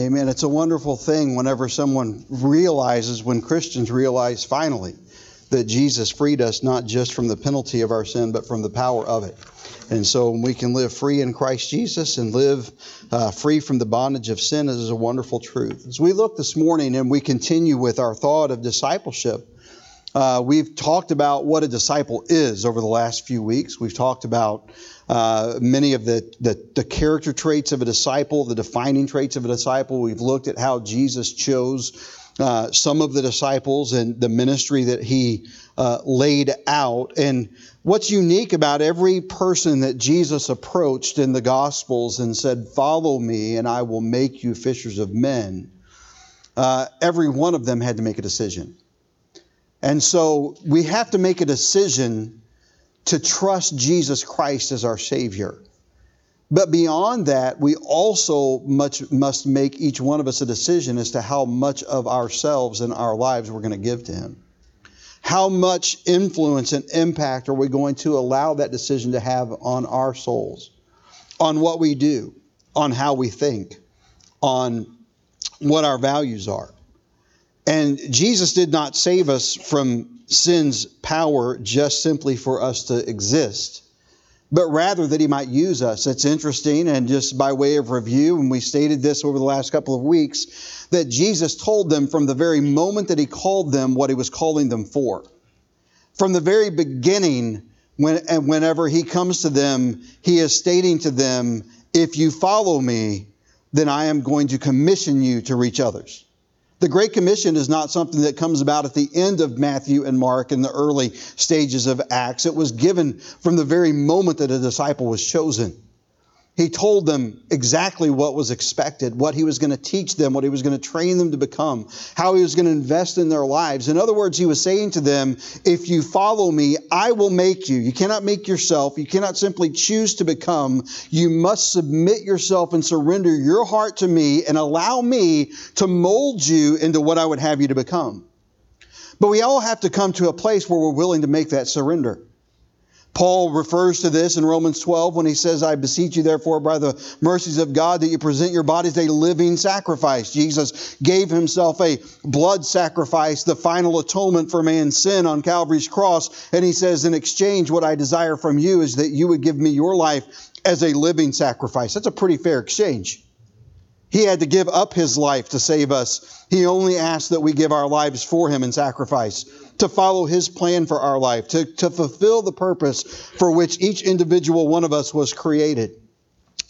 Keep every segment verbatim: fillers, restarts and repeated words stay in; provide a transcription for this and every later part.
Amen. It's a wonderful thing whenever someone realizes, when Christians realize finally that Jesus freed us not just from the penalty of our sin, but from the power of it. And so we can live free in Christ Jesus and live uh, free from the bondage of sin. This is a wonderful truth. As we look this morning and we continue with our thought of discipleship, uh, we've talked about what a disciple is over the last few weeks. We've talked about uh, many of the, the, the character traits of a disciple, the defining traits of a disciple. We've looked at how Jesus chose Uh, some of the disciples and the ministry that he uh, laid out. And what's unique about every person that Jesus approached in the Gospels and said, "Follow me and I will make you fishers of men," uh, every one of them had to make a decision. And so we have to make a decision to trust Jesus Christ as our Savior. But beyond that, we also much must make each one of us a decision as to how much of ourselves and our lives we're going to give to Him. How much influence and impact are we going to allow that decision to have on our souls, on what we do, on how we think, on what our values are? And Jesus did not save us from sin's power just simply for us to exist, but rather that He might use us. It's interesting, and just by way of review, and we stated this over the last couple of weeks, that Jesus told them from the very moment that He called them what He was calling them for. From the very beginning, when and whenever He comes to them, He is stating to them, "If you follow me, then I am going to commission you to reach others." The Great Commission is not something that comes about at the end of Matthew and Mark in the early stages of Acts. It was given from the very moment that a disciple was chosen. He told them exactly what was expected, what He was going to teach them, what He was going to train them to become, how He was going to invest in their lives. In other words, He was saying to them, "If you follow me, I will make you." You cannot make yourself. You cannot simply choose to become. You must submit yourself and surrender your heart to me and allow me to mold you into what I would have you to become. But we all have to come to a place where we're willing to make that surrender. Paul refers to this in Romans twelve when he says, "I beseech you, therefore, by the mercies of God, that you present your bodies a living sacrifice." Jesus gave Himself a blood sacrifice, the final atonement for man's sin on Calvary's cross. And He says, "In exchange, what I desire from you is that you would give me your life as a living sacrifice." That's a pretty fair exchange. He had to give up His life to save us. He only asked that we give our lives for Him in sacrifice, to follow His plan for our life, to, to fulfill the purpose for which each individual one of us was created.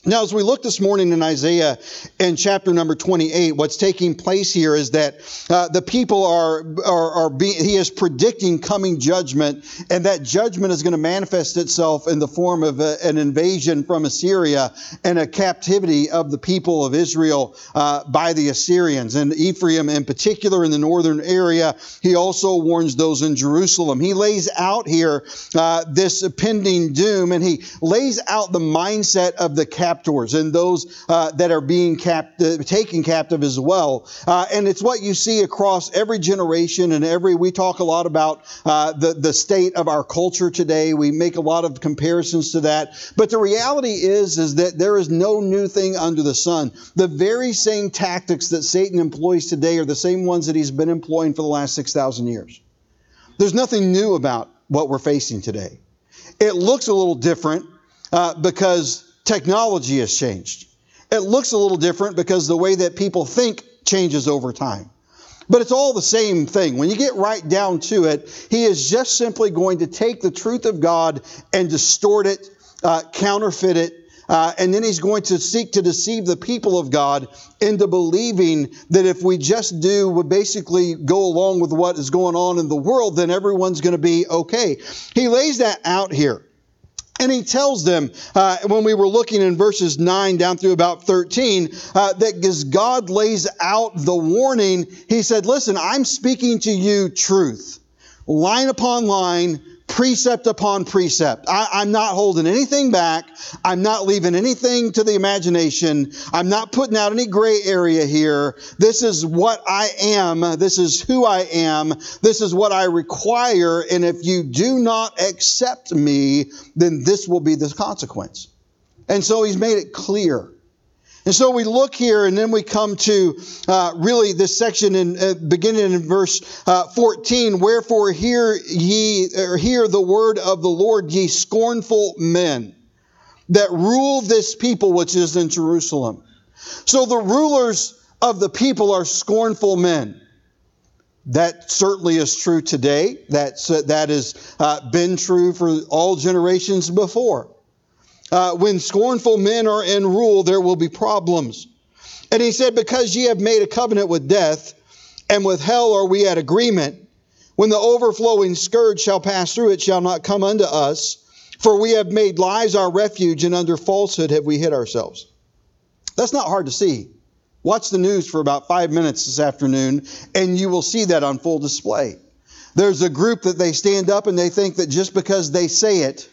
Now, as we look this morning in Isaiah in chapter number twenty-eight, what's taking place here is that uh, the people are, are, are being, he is predicting coming judgment, and that judgment is going to manifest itself in the form of a, an invasion from Assyria and a captivity of the people of Israel uh, by the Assyrians, and Ephraim in particular in the northern area. He also warns those in Jerusalem. He lays out here uh, this impending doom, and he lays out the mindset of the captivity. Captors and those uh, that are being capt- uh, taken captive as well. Uh, and it's what you see across every generation and every, we talk a lot about uh, the, the state of our culture today. We make a lot of comparisons to that. But the reality is, is that there is no new thing under the sun. The very same tactics that Satan employs today are the same ones that he's been employing for the last six thousand years. There's nothing new about what we're facing today. It looks a little different uh, because technology has changed. It looks a little different because the way that people think changes over time. But it's all the same thing. When you get right down to it, he is just simply going to take the truth of God and distort it, uh, counterfeit it, uh, and then he's going to seek to deceive the people of God into believing that if we just do, we basically go along with what is going on in the world, then everyone's going to be okay. He lays that out here. And he tells them, uh, when we were looking in verses nine down through about thirteen, uh, that as God lays out the warning, he said, "Listen, I'm speaking to you truth, line upon line, precept upon precept. I, I'm not holding anything back. I'm not leaving anything to the imagination. I'm not putting out any gray area here. This is what I am. This is who I am. This is what I require. And if you do not accept me, then this will be the consequence." And so he's made it clear. And so we look here, and then we come to uh, really this section in uh, beginning in verse uh, fourteen. Wherefore hear ye, or hear the word of the Lord, ye scornful men that rule this people which is in Jerusalem. So the rulers of the people are scornful men. That certainly is true today. That's uh, that has uh, been true for all generations before. Uh, when scornful men are in rule, there will be problems. And he said, because ye have made a covenant with death, and with hell are we at agreement, when the overflowing scourge shall pass through, it shall not come unto us, for we have made lies our refuge, and under falsehood have we hid ourselves. That's not hard to see. Watch the news for about five minutes this afternoon, and you will see that on full display. There's a group that they stand up and they think that just because they say it,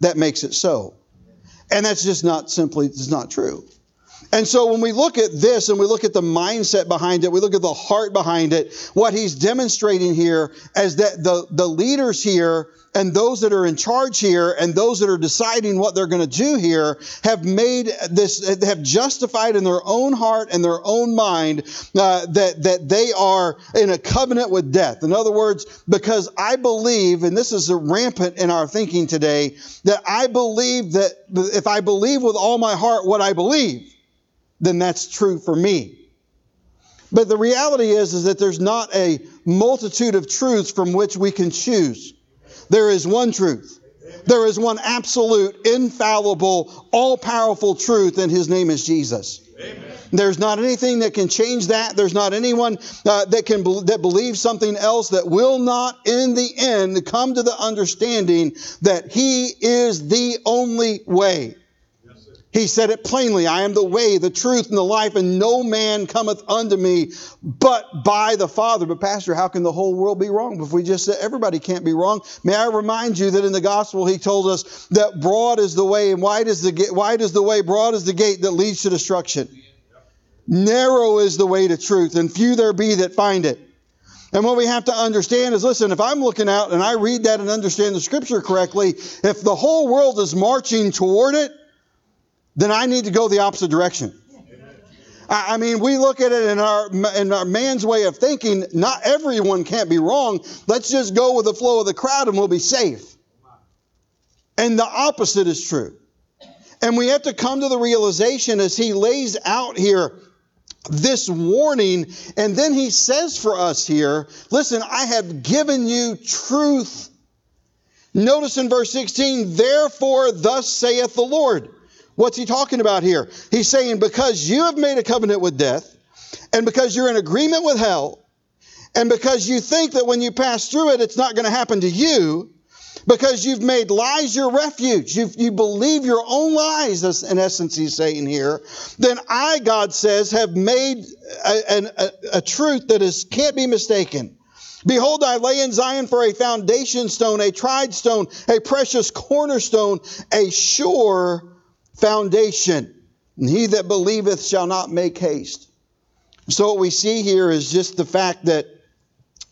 that makes it so. And that's just not simply, it's not true. And so when we look at this and we look at the mindset behind it, we look at the heart behind it, what he's demonstrating here is that the, the leaders here and those that are in charge here and those that are deciding what they're going to do here have made this, have justified in their own heart and their own mind uh, that, that they are in a covenant with death. In other words, because I believe, and this is a rampant in our thinking today, that I believe that if I believe with all my heart what I believe, then that's true for me. But the reality is, is that there's not a multitude of truths from which we can choose. There is one truth. There is one absolute, infallible, all-powerful truth, and his name is Jesus. Amen. There's not anything that can change that. There's not anyone uh, that can be- that believes something else that will not, in the end, come to the understanding that he is the only way. He said it plainly, I am the way, the truth, and the life, and no man cometh unto me but by the Father. But Pastor, how can the whole world be wrong? If we just said everybody can't be wrong. May I remind you that in the gospel he told us that broad is the way and wide is the, wide is the way, broad is the gate that leads to destruction. Narrow is the way to truth, and few there be that find it. And what we have to understand is, listen, if I'm looking out and I read that and understand the scripture correctly, if the whole world is marching toward it, then I need to go the opposite direction. I mean, we look at it in our in our man's way of thinking. Not everyone can't be wrong. Let's just go with the flow of the crowd and we'll be safe. And the opposite is true. And we have to come to the realization as he lays out here this warning. And then he says for us here, listen, I have given you truth. Notice in verse sixteen, therefore thus saith the Lord. What's he talking about here? He's saying, because you have made a covenant with death, and because you're in agreement with hell, and because you think that when you pass through it, it's not going to happen to you, because you've made lies your refuge, you've, you believe your own lies, as in essence he's saying here, then I, God says, have made a, a, a truth that is can't be mistaken. Behold, I lay in Zion for a foundation stone, a tried stone, a precious cornerstone, a sure foundation, and he that believeth shall not make haste. So what we see here is just the fact that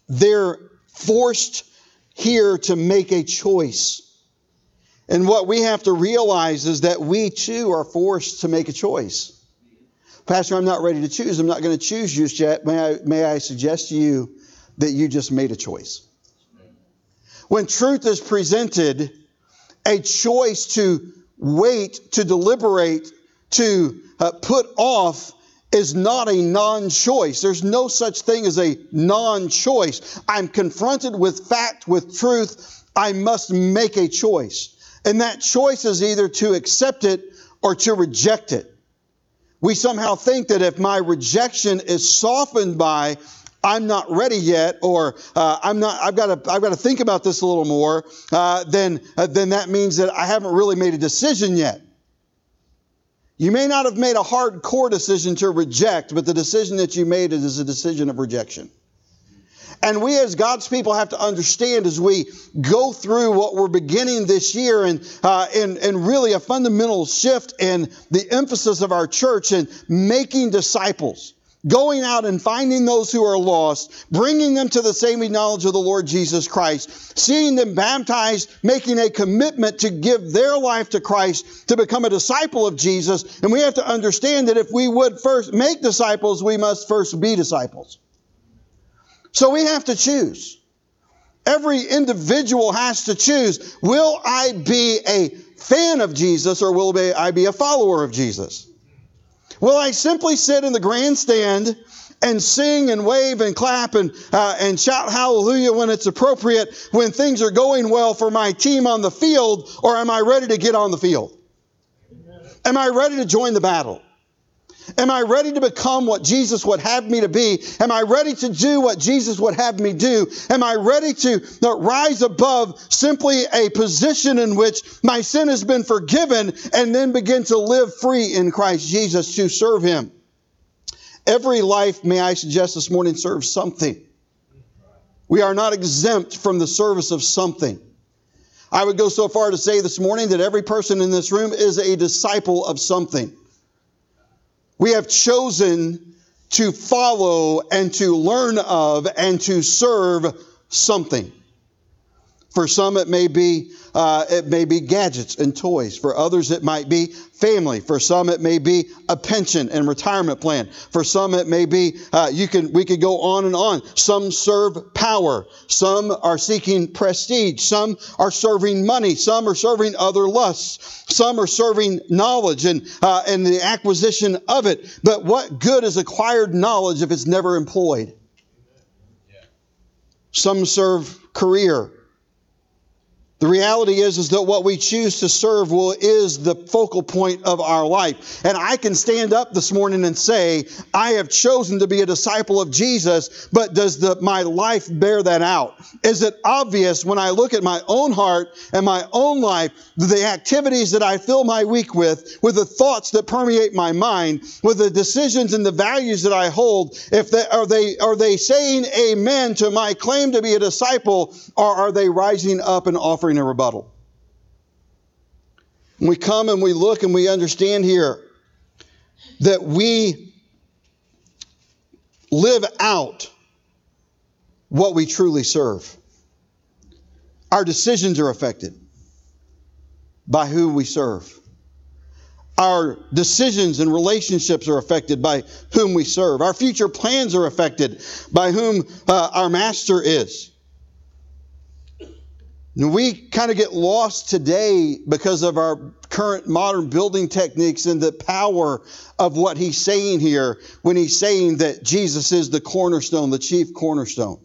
they're forced here to make a choice. And what we have to realize is that we too are forced to make a choice. Pastor, I'm not ready to choose. I'm not going to choose just yet. May I, may I suggest to you that you just made a choice. When truth is presented, a choice to wait, to deliberate, to uh, put off is not a non-choice. There's no such thing as a non-choice. I'm confronted with fact, with truth. I must make a choice. And that choice is either to accept it or to reject it. We somehow think that if my rejection is softened by I'm not ready yet, or uh, I'm not. I've got to. I've got to think about this a little more. Uh, then, uh, then that means that I haven't really made a decision yet. You may not have made a hardcore decision to reject, but the decision that you made is a decision of rejection. And we as God's people have to understand as we go through what we're beginning this year and, uh, and, and really a fundamental shift in the emphasis of our church in making disciples. going out and finding those who are lost, bringing them to the saving knowledge of the Lord Jesus Christ, seeing them baptized, making a commitment to give their life to Christ, to become a disciple of Jesus. And we have to understand that if we would first make disciples, we must first be disciples. So we have to choose. Every individual has to choose. Will I be a fan of Jesus, or will I be a follower of Jesus? Will I simply sit in the grandstand and sing and wave and clap and uh, and shout hallelujah when it's appropriate, when things are going well for my team on the field, or am I ready to get on the field? Am I ready to join the battle? Am I ready to become what Jesus would have me to be? Am I ready to do what Jesus would have me do? Am I ready to rise above simply a position in which my sin has been forgiven and then begin to live free in Christ Jesus to serve Him? Every life, may I suggest this morning, serves something. We are not exempt from the service of something. I would go so far to say this morning that every person in this room is a disciple of something. We have chosen to follow and to learn of and to serve something. For some, it may be uh, it may be gadgets and toys. For others, it might be family. For some, it may be a pension and retirement plan. For some, it may be uh, you can we could go on and on. Some serve power. Some are seeking prestige. Some are serving money. Some are serving other lusts. Some are serving knowledge and uh, and the acquisition of it. But what good is acquired knowledge if it's never employed? Some serve career. The reality is, is that what we choose to serve will is the focal point of our life. And I can stand up this morning and say, I have chosen to be a disciple of Jesus, but does the, my life bear that out? Is it obvious when I look at my own heart and my own life, the activities that I fill my week with, with the thoughts that permeate my mind, with the decisions and the values that I hold, if they, are they, are they saying amen to my claim to be a disciple, or are they rising up and offering a rebuttal? We come and we look and we understand here that we live out what we truly serve. Our decisions are affected by who we serve. Our decisions and relationships are affected by whom we serve. Our future plans are affected by whom uh, our master is. We kind of get lost today because of our current modern building techniques and the power of what he's saying here when he's saying that Jesus is the cornerstone, the chief cornerstone.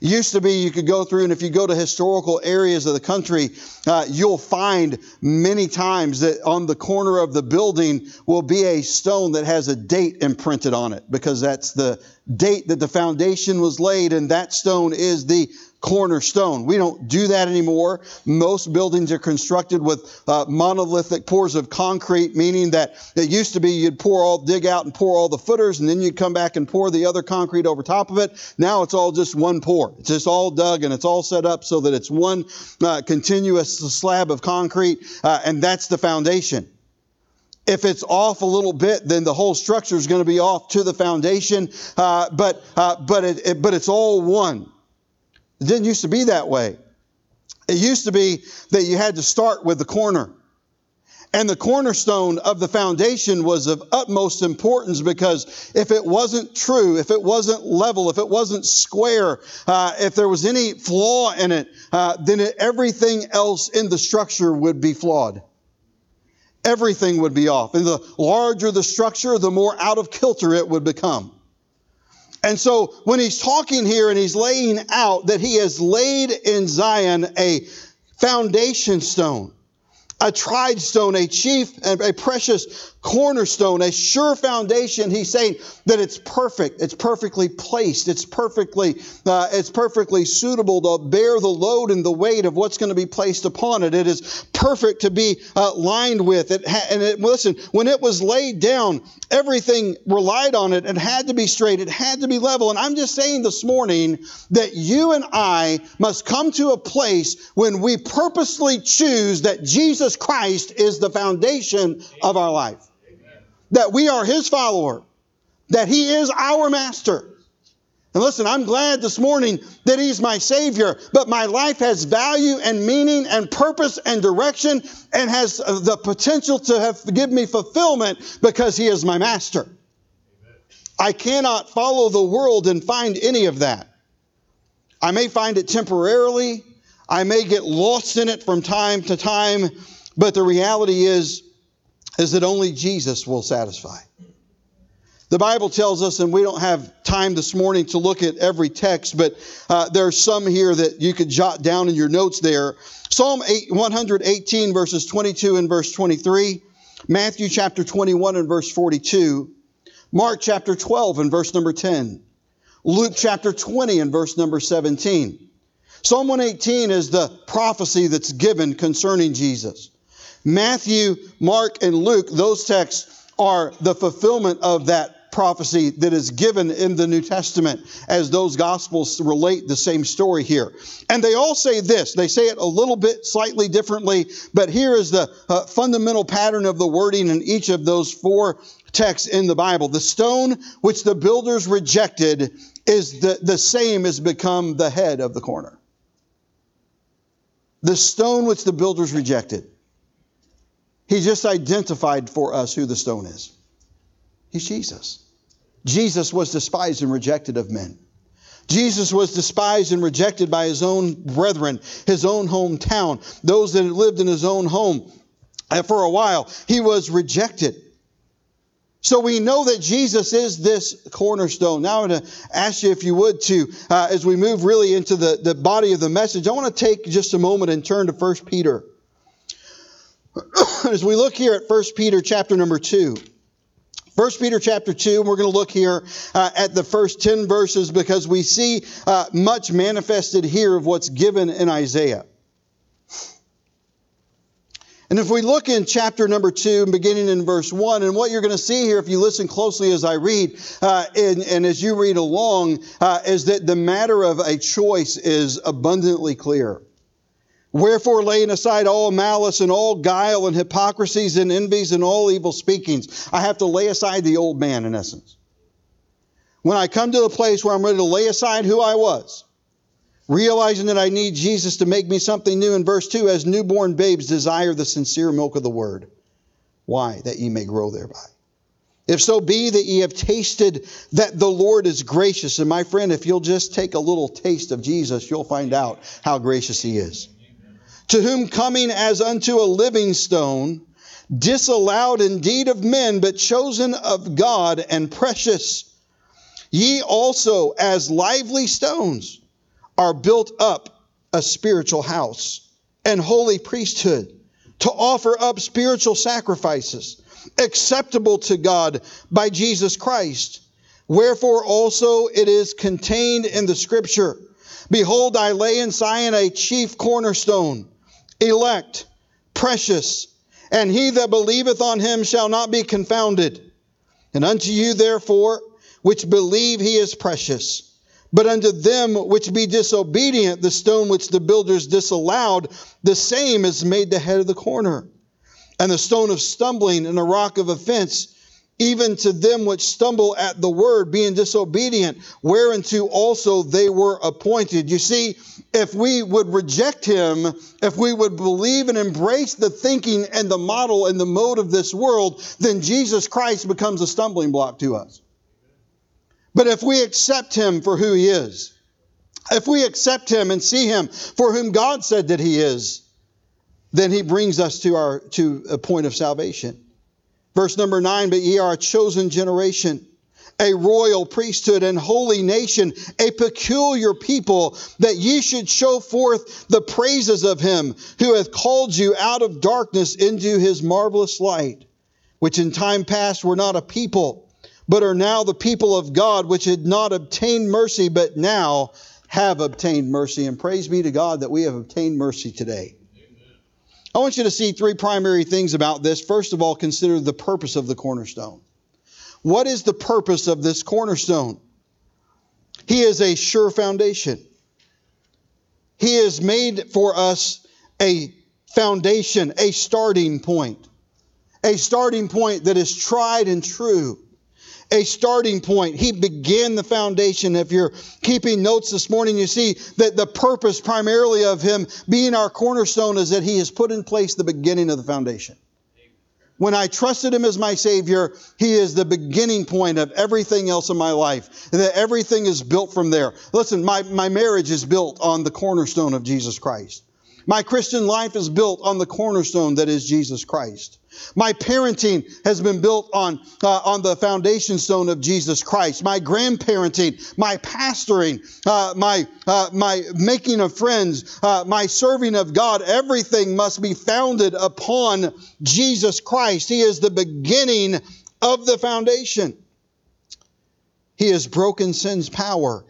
It used to be you could go through, and if you go to historical areas of the country, uh, you'll find many times that on the corner of the building will be a stone that has a date imprinted on it, because that's the date that the foundation was laid, and that stone is the cornerstone. We don't do that anymore. Most buildings are constructed with uh, monolithic pours of concrete, meaning that it used to be you'd pour all, dig out and pour all the footers, and then you'd come back and pour the other concrete over top of it. Now it's all just one pour. It's just all dug and it's all set up so that it's one uh, continuous slab of concrete, uh, and that's the foundation. If it's off a little bit, then the whole structure is going to be off to the foundation, uh, but uh, but it, it, but it's all one. It didn't used to be that way. It used to be that you had to start with the corner. And the cornerstone of the foundation was of utmost importance, because if it wasn't true, if it wasn't level, if it wasn't square, uh, if there was any flaw in it, uh, then it, everything else in the structure would be flawed. Everything would be off. And the larger the structure, the more out of kilter it would become. And so when he's talking here and he's laying out that he has laid in Zion a foundation stone, a tried stone, a chief, a precious cornerstone, a sure foundation, he's saying that it's perfect. It's perfectly placed. It's perfectly, uh, it's perfectly suitable to bear the load and the weight of what's going to be placed upon it. It is perfect to be uh, lined with. It ha- and it, listen, when it was laid down, everything relied on it. It had to be straight. It had to be level. And I'm just saying this morning that you and I must come to a place when we purposely choose that Jesus Christ is the foundation of our life. That we are His follower, that he is our master. And listen, I'm glad this morning that he's my Savior, but my life has value and meaning and purpose and direction and has the potential to have, give me fulfillment because he is my master. I cannot follow the world and find any of that. I may find it temporarily. I may get lost in it from time to time. But the reality is, is that only Jesus will satisfy. The Bible tells us, and we don't have time this morning to look at every text, but uh, there are some here that you could jot down in your notes there. Psalm one eighteen, verses twenty-two and verse twenty-three. Matthew chapter twenty-one and verse forty-two. Mark chapter twelve and verse number ten. Luke chapter twenty and verse number seventeen. Psalm one eighteen is the prophecy that's given concerning Jesus. Matthew, Mark, and Luke, those texts are the fulfillment of that prophecy that is given in the New Testament as those Gospels relate the same story here. And they all say this. They say it a little bit slightly differently, but here is the uh, fundamental pattern of the wording in each of those four text in the Bible. The stone which the builders rejected is the, the same as become the head of the corner. The stone which the builders rejected. He just identified for us who the stone is. He's Jesus. Jesus was despised and rejected of men. Jesus was despised and rejected by his own brethren, his own hometown, those that lived in his own home. And for a while, he was rejected. So we know that Jesus is this cornerstone. Now I'm going to ask you, if you would, to, uh, as we move really into the, the body of the message, I want to take just a moment and turn to First Peter. As we look here at First Peter chapter number two. First Peter chapter two, we're going to look here uh, at the first ten verses because we see uh, much manifested here of what's given in Isaiah. And if we look in chapter number two, beginning in verse one, and what you're going to see here, if you listen closely as I read, uh, and, and as you read along, uh, is that the matter of a choice is abundantly clear. Wherefore, laying aside all malice and all guile and hypocrisies and envies and all evil speakings. I have to lay aside the old man, in essence. When I come to the place where I'm ready to lay aside who I was, realizing that I need Jesus to make me something new. In verse two, as newborn babes desire the sincere milk of the word. Why? That ye may grow thereby. If so be that ye have tasted that the Lord is gracious. And my friend, if you'll just take a little taste of Jesus, you'll find out how gracious he is. Amen. To whom coming as unto a living stone, disallowed indeed of men, but chosen of God and precious. Ye also as lively stones are built up a spiritual house and holy priesthood to offer up spiritual sacrifices acceptable to God by Jesus Christ. Wherefore also it is contained in the scripture. Behold, I lay in Sion a chief cornerstone, elect, precious, and he that believeth on him shall not be confounded. And unto you therefore, which believe he is precious. But unto them which be disobedient, the stone which the builders disallowed, the same is made the head of the corner, and the stone of stumbling and a rock of offense, even to them which stumble at the word, being disobedient, whereunto also they were appointed. You see, if we would reject him, if we would believe and embrace the thinking and the model and the mode of this world, then Jesus Christ becomes a stumbling block to us. But if we accept him for who he is, if we accept him and see him for whom God said that he is, then he brings us to our to a point of salvation. Verse number nine, but ye are a chosen generation, a royal priesthood and holy nation, a peculiar people, that ye should show forth the praises of him who hath called you out of darkness into his marvelous light, which in time past were not a people, but are now the people of God, which had not obtained mercy, but now have obtained mercy. And praise be to God that we have obtained mercy today. Amen. I want you to see three primary things about this. First of all, consider the purpose of the cornerstone. What is the purpose of this cornerstone? He is a sure foundation. He has made for us a foundation, a starting point, a starting point that is tried and true. a starting point. He began the foundation. If you're keeping notes this morning, you see that the purpose primarily of him being our cornerstone is that he has put in place the beginning of the foundation. When I trusted him as my Savior, he is the beginning point of everything else in my life. And that everything is built from there. Listen, my, my marriage is built on the cornerstone of Jesus Christ. My Christian life is built on the cornerstone that is Jesus Christ. My parenting has been built on uh, on the foundation stone of Jesus Christ. My grandparenting, my pastoring, uh, my uh, my making of friends, uh, my serving of God, everything must be founded upon Jesus Christ. He is the beginning of the foundation. He has broken sin's power,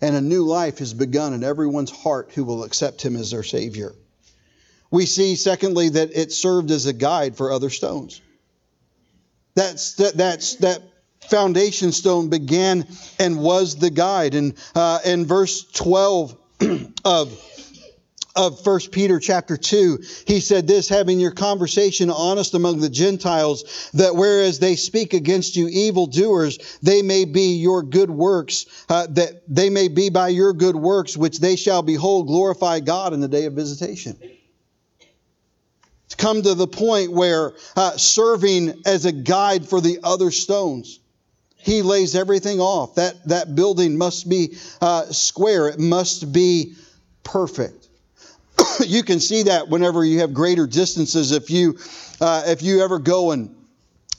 and a new life has begun in everyone's heart who will accept him as their Savior. We see, secondly, that it served as a guide for other stones. That's, that, that's, that foundation stone began and was the guide. And uh, in verse twelve of, of First Peter chapter two, he said this, having your conversation honest among the Gentiles, that whereas they speak against you evildoers, they may be your good works, uh, that they may be by your good works, which they shall behold, glorify God in the day of visitation. Come to the point where uh, serving as a guide for the other stones. He lays everything off. That, that building must be uh, square. It must be perfect. You can see that whenever you have greater distances. If you, uh, if you ever go and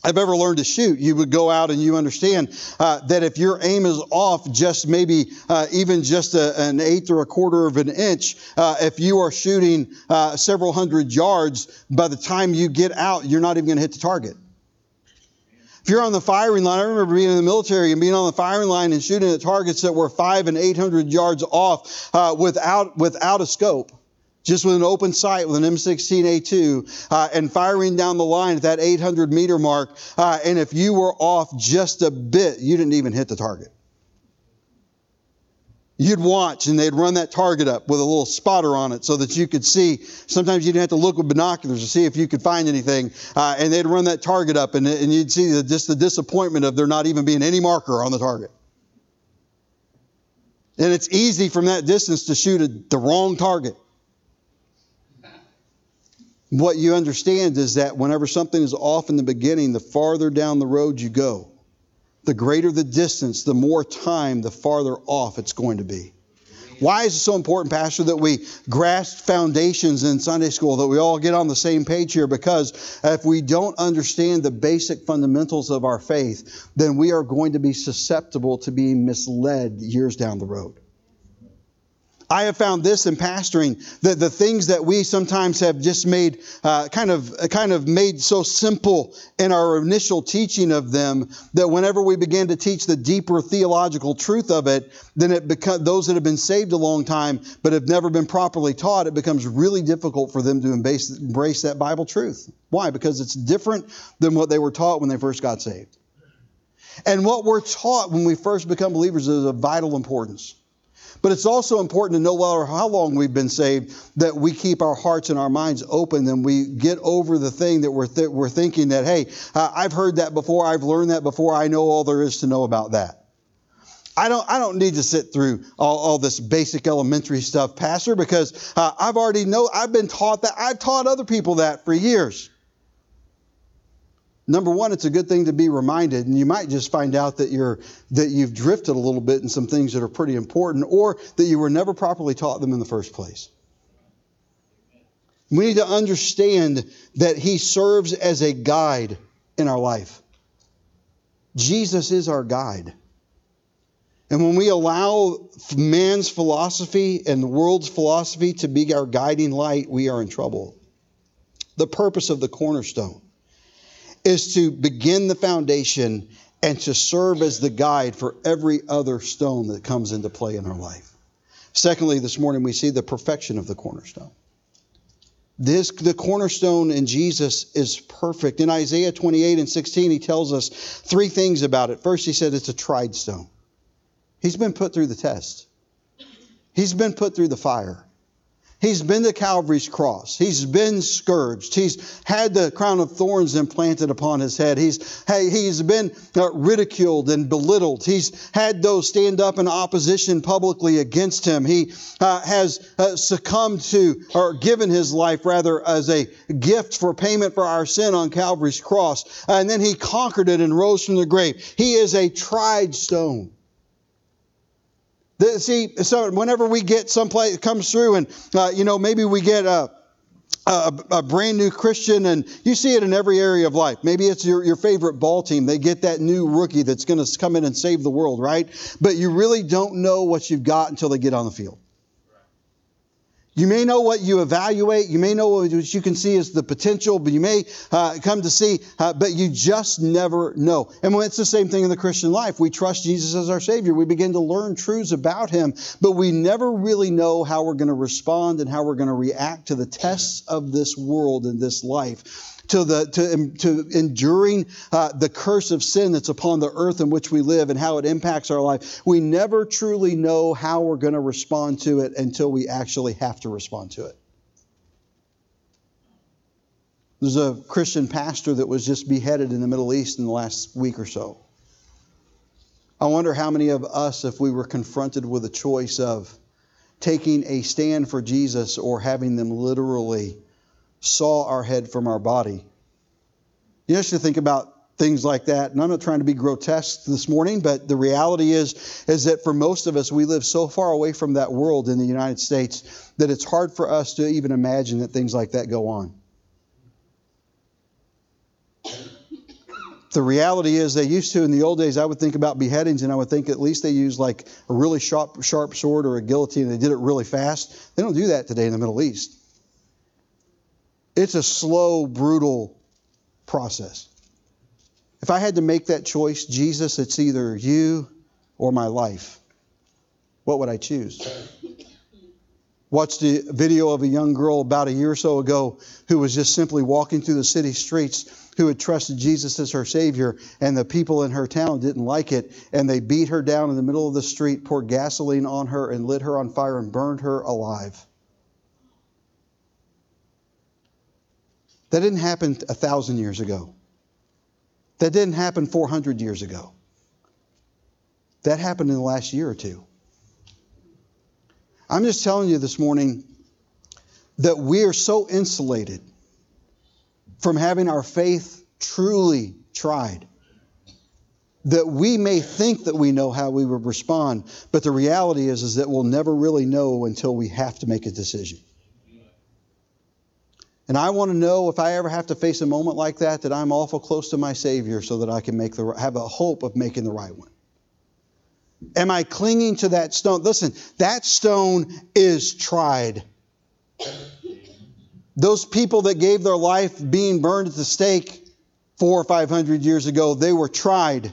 I've ever learned to shoot, you would go out and you understand uh, that if your aim is off just maybe uh, even just a, an eighth or a quarter of an inch, uh, if you are shooting uh, several hundred yards, by the time you get out, you're not even going to hit the target. If you're on the firing line, I remember being in the military and being on the firing line and shooting at targets that were five and eight hundred yards off uh, without without a scope. Just with an open sight, with an M sixteen A two, uh, and firing down the line at that eight hundred meter mark. Uh, and if you were off just a bit, you didn't even hit the target. You'd watch, and they'd run that target up with a little spotter on it so that you could see. Sometimes you'd have to look with binoculars to see if you could find anything. Uh, and they'd run that target up, and, and you'd see the, just the disappointment of there not even being any marker on the target. And it's easy from that distance to shoot at the wrong target. What you understand is that whenever something is off in the beginning, the farther down the road you go, the greater the distance, the more time, the farther off it's going to be. Why is it so important, Pastor, that we grasp foundations in Sunday school, that we all get on the same page here? Because if we don't understand the basic fundamentals of our faith, then we are going to be susceptible to being misled years down the road. I have found this in pastoring, that the things that we sometimes have just made uh, kind of kind of made so simple in our initial teaching of them, that whenever we begin to teach the deeper theological truth of it, then it becomes, those that have been saved a long time but have never been properly taught, it becomes really difficult for them to embrace, embrace that Bible truth. Why? Because it's different than what they were taught when they first got saved. And what we're taught when we first become believers is of vital importance. But it's also important to know, no matter how long we've been saved, that we keep our hearts and our minds open and we get over the thing that we're th- we're thinking that, hey, uh, I've heard that before, I've learned that before, I know all there is to know about that. I don't I don't need to sit through all, all this basic elementary stuff, Pastor, because uh, I've already know I've been taught that. I've taught other people that for years. Number one, it's a good thing to be reminded, and you might just find out that you're that you've drifted a little bit in some things that are pretty important, or that you were never properly taught them in the first place. We need to understand that he serves as a guide in our life. Jesus is our guide. And when we allow man's philosophy and the world's philosophy to be our guiding light, we are in trouble. The purpose of the cornerstone is to begin the foundation and to serve as the guide for every other stone that comes into play in our life. Secondly, this morning we see the perfection of the cornerstone. This, the cornerstone in Jesus is perfect. In Isaiah twenty-eight and sixteen, he tells us three things about it. First, he said it's a tried stone. He's been put through the test. He's been put through the fire. He's been to Calvary's cross. He's been scourged. He's had the crown of thorns implanted upon his head. He's, he's been ridiculed and belittled. He's had those stand up in opposition publicly against him. He uh, has uh, succumbed to, or given his life rather, as a gift for payment for our sin on Calvary's cross. And then he conquered it and rose from the grave. He is a tried stone. See, so whenever we get someplace, it comes through and, uh, you know, maybe we get a, a, a brand new Christian, and you see it in every area of life. Maybe it's your, your favorite ball team. They get that new rookie that's going to come in and save the world, right? But you really don't know what you've got until they get on the field. You may know what you evaluate. You may know what you can see as the potential, but you may uh, come to see, uh, but you just never know. And when it's the same thing in the Christian life. We trust Jesus as our Savior. We begin to learn truths about Him, but we never really know how we're going to respond and how we're going to react to the tests of this world and this life. To the to, to enduring uh, the curse of sin that's upon the earth in which we live and how it impacts our life. We never truly know how we're going to respond to it until we actually have to respond to it. There's a Christian pastor that was just beheaded in the Middle East in the last week or so. I wonder how many of us, if we were confronted with a choice of taking a stand for Jesus or having them literally saw our head from our body. You should think about things like that. And I'm not trying to be grotesque this morning, but the reality is, is that for most of us, we live so far away from that world in the United States that it's hard for us to even imagine that things like that go on. The reality is they used to, in the old days, I would think about beheadings and I would think at least they used like a really sharp, sharp sword or a guillotine. They did it really fast. They don't do that today in the Middle East. It's a slow, brutal process. If I had to make that choice, Jesus, it's either you or my life. What would I choose? Watched the video of a young girl about a year or so ago who was just simply walking through the city streets, who had trusted Jesus as her Savior, and the people in her town didn't like it, and they beat her down in the middle of the street, poured gasoline on her, and lit her on fire and burned her alive. That didn't happen a thousand years ago. That didn't happen four hundred years ago. That happened in the last year or two. I'm just telling you this morning that we are so insulated from having our faith truly tried that we may think that we know how we would respond, but the reality is, is that we'll never really know until we have to make a decision. And I want to know if I ever have to face a moment like that, that I'm awful close to my Savior so that I can make the have a hope of making the right one. Am I clinging to that stone? Listen, that stone is tried. Those people that gave their life being burned at the stake four or five hundred years ago, they were tried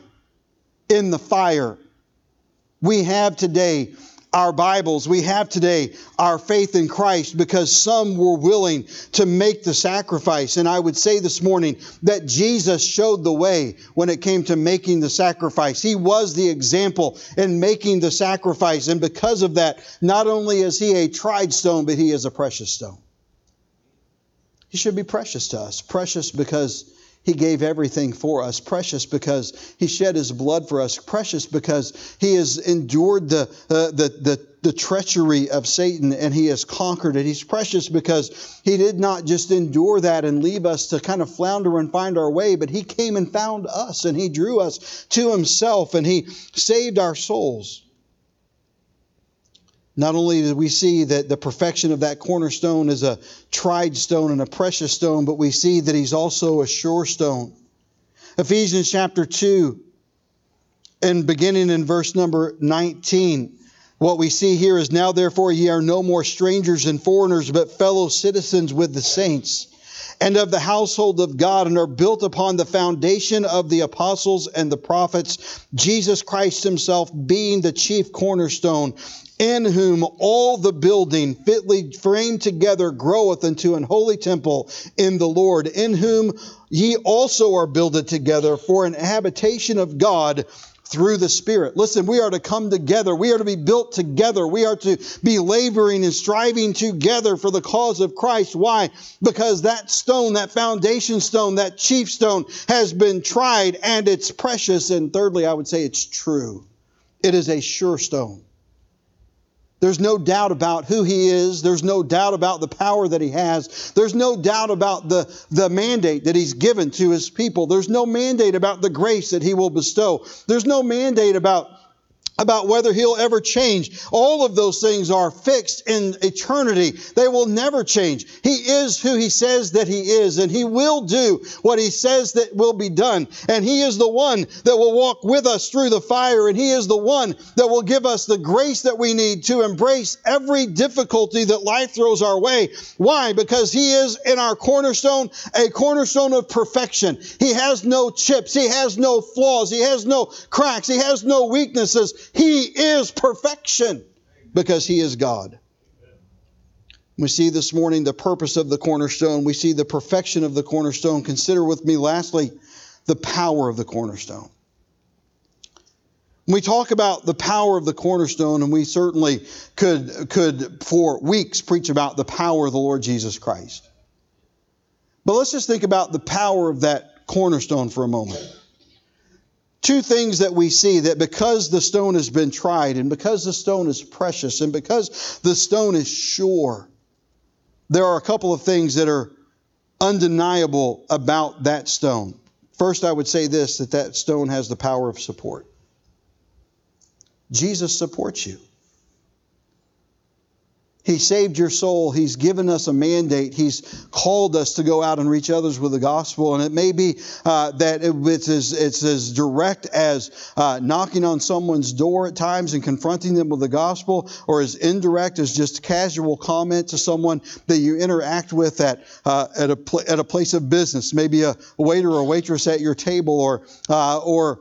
in the fire. We have today our Bibles, we have today our faith in Christ because some were willing to make the sacrifice. And I would say this morning that Jesus showed the way when it came to making the sacrifice. He was the example in making the sacrifice. And because of that, not only is He a tried stone, but He is a precious stone. He should be precious to us. Precious because He gave everything for us. Precious because He shed His blood for us. Precious because He has endured the, uh, the, the, the treachery of Satan and He has conquered it. He's precious because He did not just endure that and leave us to kind of flounder and find our way, but He came and found us and He drew us to Himself and He saved our souls. Not only do we see that the perfection of that cornerstone is a tried stone and a precious stone, but we see that He's also a sure stone. Ephesians chapter two, and beginning in verse number nineteen, what we see here is, "Now therefore ye are no more strangers and foreigners, but fellow citizens with the saints, and of the household of God, and are built upon the foundation of the apostles and the prophets, Jesus Christ Himself being the chief cornerstone, in whom all the building fitly framed together groweth unto an holy temple in the Lord, in whom ye also are builded together for an habitation of God through the Spirit. Listen, we are to come together. We are to be built together. We are to be laboring and striving together for the cause of Christ. Why? Because that stone, that foundation stone, that chief stone has been tried and it's precious. And thirdly, I would say it's true. It is a sure stone. There's no doubt about who he is. There's no doubt about the power that he has. There's no doubt about the, the mandate that he's given to his people. There's no mandate about the grace that he will bestow. There's no mandate about, about whether he'll ever change. All of those things are fixed in eternity. They will never change. He is who he says that he is, and he will do what he says that will be done. And he is the one that will walk with us through the fire, and he is the one that will give us the grace that we need to embrace every difficulty that life throws our way. Why? Because he is in our cornerstone, a cornerstone of perfection. He has no chips. He has no flaws. He has no cracks. He has no weaknesses. He is perfection because he is God. We see this morning the purpose of the cornerstone. We see the perfection of the cornerstone. Consider with me, lastly, the power of the cornerstone. When we talk about the power of the cornerstone, and we certainly could, could for weeks preach about the power of the Lord Jesus Christ. But let's just think about the power of that cornerstone for a moment. Two things that we see, that because the stone has been tried, and because the stone is precious, and because the stone is sure, there are a couple of things that are undeniable about that stone. First, I would say this, that that stone has the power of support. Jesus supports you. He saved your soul. He's given us a mandate. He's called us to go out and reach others with the gospel. And it may be uh, that it, it's, as, it's as direct as uh, knocking on someone's door at times and confronting them with the gospel, or as indirect as just casual comment to someone that you interact with at uh, at a pl- at a place of business, maybe a waiter or waitress at your table, or uh, or.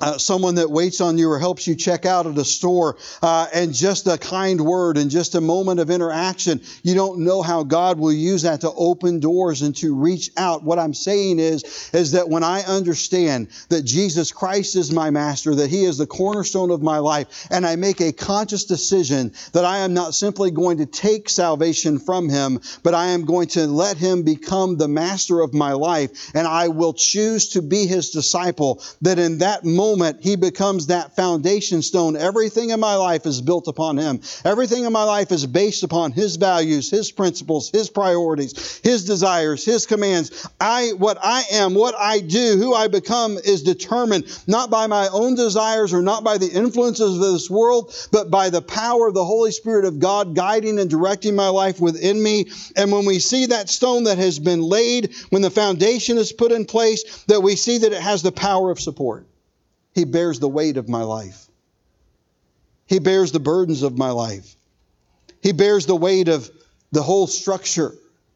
Uh, someone that waits on you or helps you check out at a store, uh, and just a kind word and just a moment of interaction. You don't know how God will use that to open doors and to reach out. What I'm saying is, is that when I understand that Jesus Christ is my master, that he is the cornerstone of my life, and I make a conscious decision that I am not simply going to take salvation from him, but I am going to let him become the master of my life, and I will choose to be his disciple, that in that moment, Moment, he becomes that foundation stone. Everything in my life is built upon him. Everything in my life is based upon his values, his principles, his priorities, his desires, his commands. I, what I am, what I do, who I become is determined not by my own desires or not by the influences of this world, but by the power of the Holy Spirit of God guiding and directing my life within me. And when we see that stone that has been laid, when the foundation is put in place, that we see that it has the power of support. He bears the weight of my life. He bears the burdens of my life. He bears the weight of the whole structure,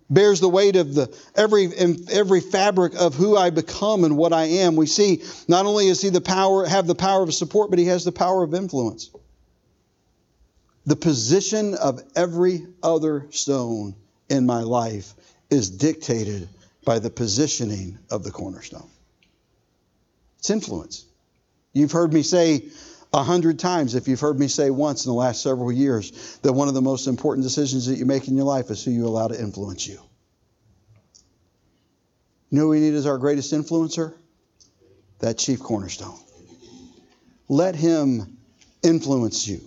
bears the weight of the every every fabric of who I become and what I am. We see not only is he the power, have the power of support, but he has the power of influence. The position of every other stone in my life is dictated by the positioning of the cornerstone. It's influence. You've heard me say a hundred times, if you've heard me say once in the last several years, that one of the most important decisions that you make in your life is who you allow to influence you. You know who we need as our greatest influencer? That chief cornerstone. Let him influence you.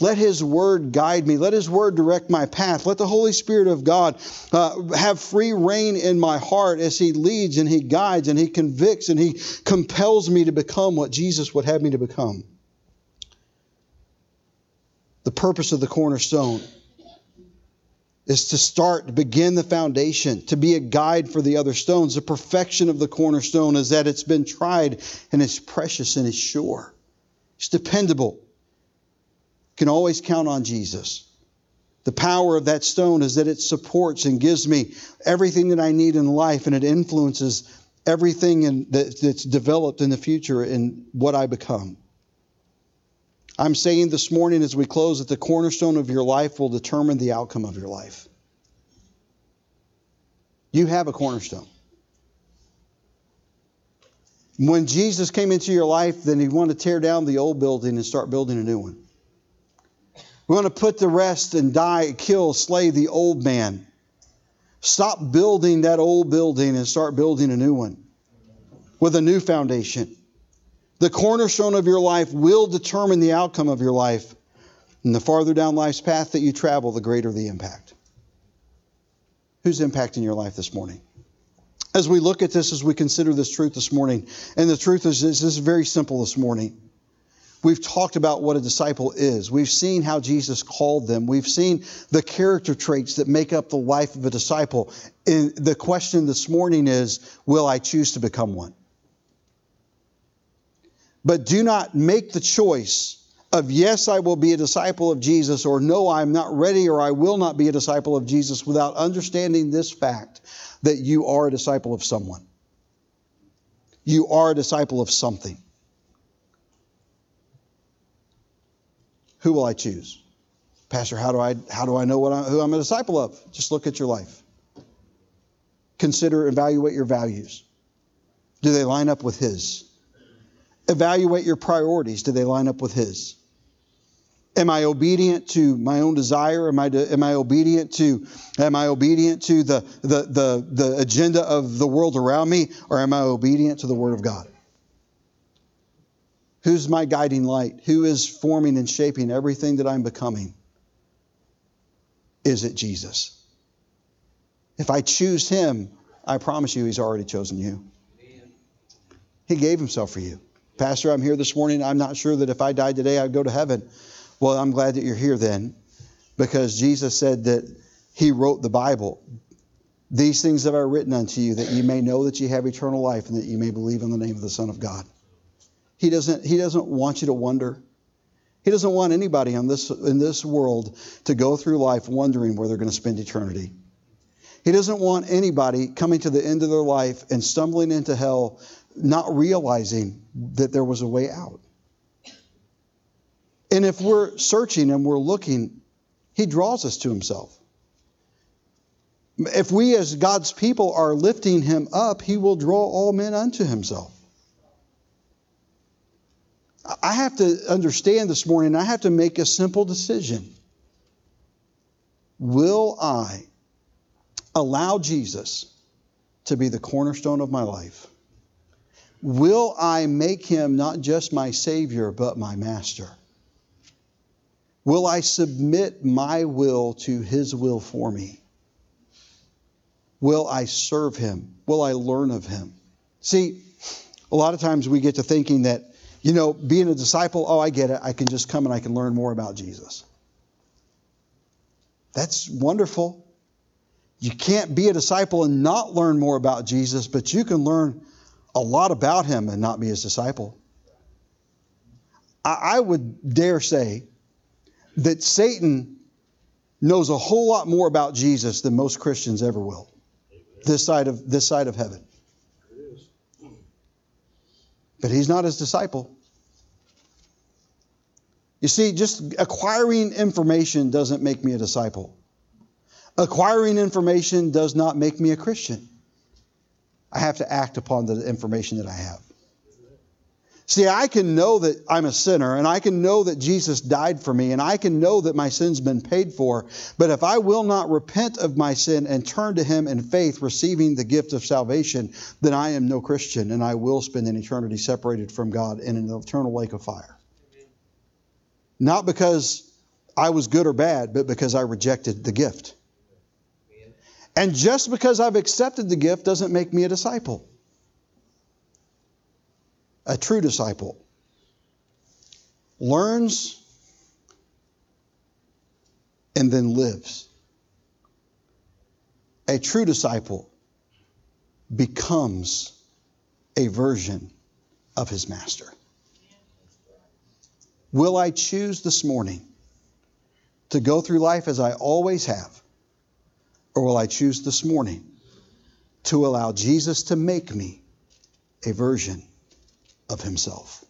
Let his word guide me. Let his word direct my path. Let the Holy Spirit of God uh, have free reign in my heart as he leads and he guides and he convicts and he compels me to become what Jesus would have me to become. The purpose of the cornerstone is to start, to begin the foundation, to be a guide for the other stones. The perfection of the cornerstone is that it's been tried and it's precious and it's sure. It's dependable. Can always count on Jesus. The power of that stone is that it supports and gives me everything that I need in life, and it influences everything in, that, that's developed in the future and what I become. I'm saying this morning as we close that the cornerstone of your life will determine the outcome of your life. You have a cornerstone. When Jesus came into your life, then you want to tear down the old building and start building a new one. We want to put to rest and die, kill, slay the old man. Stop building that old building and start building a new one with a new foundation. The cornerstone of your life will determine the outcome of your life. And the farther down life's path that you travel, the greater the impact. Who's impacting your life this morning? As we look at this, as we consider this truth this morning, and the truth is this, this is very simple this morning. We've talked about what a disciple is. We've seen how Jesus called them. We've seen the character traits that make up the life of a disciple. And the question this morning is, will I choose to become one? But do not make the choice of yes, I will be a disciple of Jesus, or no, I'm not ready, or I will not be a disciple of Jesus, without understanding this fact that you are a disciple of someone. You are a disciple of something. Who will I choose? Pastor, how do I how do I know what I, who I'm a disciple of? Just look at your life. Consider, evaluate your values. Do they line up with His? Evaluate your priorities. Do they line up with His? Am I obedient to my own desire? Am I am I obedient to am I obedient to the the the, the agenda of the world around me, or am I obedient to the Word of God? Who's my guiding light? Who is forming and shaping everything that I'm becoming? Is it Jesus? If I choose Him, I promise you He's already chosen you. Amen. He gave Himself for you. Pastor, I'm here this morning. I'm not sure that if I died today, I'd go to heaven. Well, I'm glad that you're here then, because Jesus said that He wrote the Bible. These things have I written unto you, that you may know that you have eternal life, and that you may believe in the name of the Son of God. He doesn't, he doesn't want you to wonder. He doesn't want anybody on this, in this world to go through life wondering where they're going to spend eternity. He doesn't want anybody coming to the end of their life and stumbling into hell, not realizing that there was a way out. And if we're searching and we're looking, He draws us to Himself. If we as God's people are lifting Him up, He will draw all men unto Himself. I have to understand this morning, I have to make a simple decision. Will I allow Jesus to be the cornerstone of my life? Will I make Him not just my Savior, but my Master? Will I submit my will to His will for me? Will I serve Him? Will I learn of Him? See, a lot of times we get to thinking that, you know, being a disciple, oh, I get it. I can just come and I can learn more about Jesus. That's wonderful. You can't be a disciple and not learn more about Jesus, but you can learn a lot about Him and not be His disciple. I, I would dare say that Satan knows a whole lot more about Jesus than most Christians ever will. This side of, this side of heaven. But he's not His disciple. You see, just acquiring information doesn't make me a disciple. Acquiring information does not make me a Christian. I have to act upon the information that I have. See, I can know that I'm a sinner, and I can know that Jesus died for me, and I can know that my sin's been paid for. But if I will not repent of my sin and turn to Him in faith, receiving the gift of salvation, then I am no Christian, and I will spend an eternity separated from God in an eternal lake of fire. Not because I was good or bad, but because I rejected the gift. And just because I've accepted the gift doesn't make me a disciple. A true disciple learns and then lives. A true disciple becomes a version of his master. Will I choose this morning to go through life as I always have, or will I choose this morning to allow Jesus to make me a version of Himself?